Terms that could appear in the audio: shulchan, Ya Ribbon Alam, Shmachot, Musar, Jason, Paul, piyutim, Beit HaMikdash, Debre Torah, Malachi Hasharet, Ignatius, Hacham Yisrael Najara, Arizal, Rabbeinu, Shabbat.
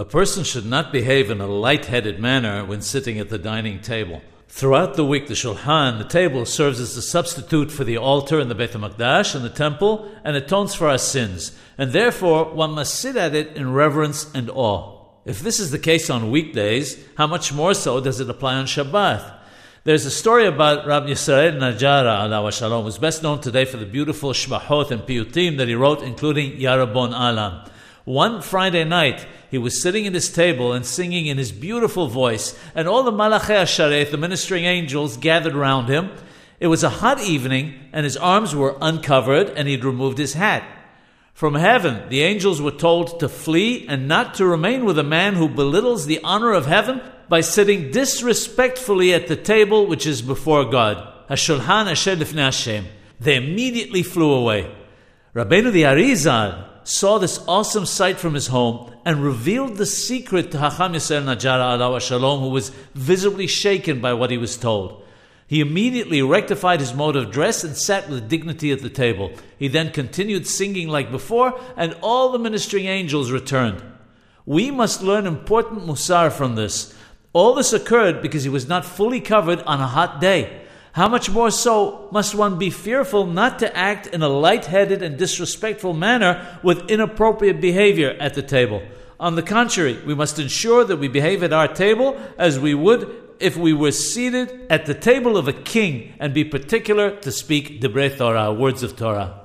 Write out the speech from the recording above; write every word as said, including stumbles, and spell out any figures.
A person should not behave in a light-headed manner when sitting at the dining table. Throughout the week, the shulchan, the table, serves as a substitute for the altar in the Beit HaMikdash and the temple, and atones for our sins, and therefore one must sit at it in reverence and awe. If this is the case on weekdays, how much more so does it apply on Shabbat? There's a story about Rabbeinu Yisrael Najara, alav shalom, who's best known today for the beautiful Shmachot and piyutim that he wrote, including Ya Ribbon Alam. One Friday night, he was sitting at his table and singing in his beautiful voice, and all the Malachi Hasharet, the ministering angels, gathered round him. It was a hot evening, and his arms were uncovered, and he'd removed his hat. From heaven, the angels were told to flee and not to remain with a man who belittles the honor of heaven by sitting disrespectfully at the table which is before God. Hashulhan asher lifnei Hashem. They immediately flew away. Rabbeinu the Arizal saw this awesome sight from his home and revealed the secret to Hacham Yisrael Najara, alav shalom, who was visibly shaken by what he was told. He immediately rectified his mode of dress and sat with dignity at the table. He then continued singing like before, and all the ministering angels returned. We must learn important Musar from this. All this occurred because he was not fully covered on a hot day. How much more so must one be fearful not to act in a light-headed and disrespectful manner with inappropriate behavior at the table? On the contrary, we must ensure that we behave at our table as we would if we were seated at the table of a king, and be particular to speak Debre Torah, words of Torah.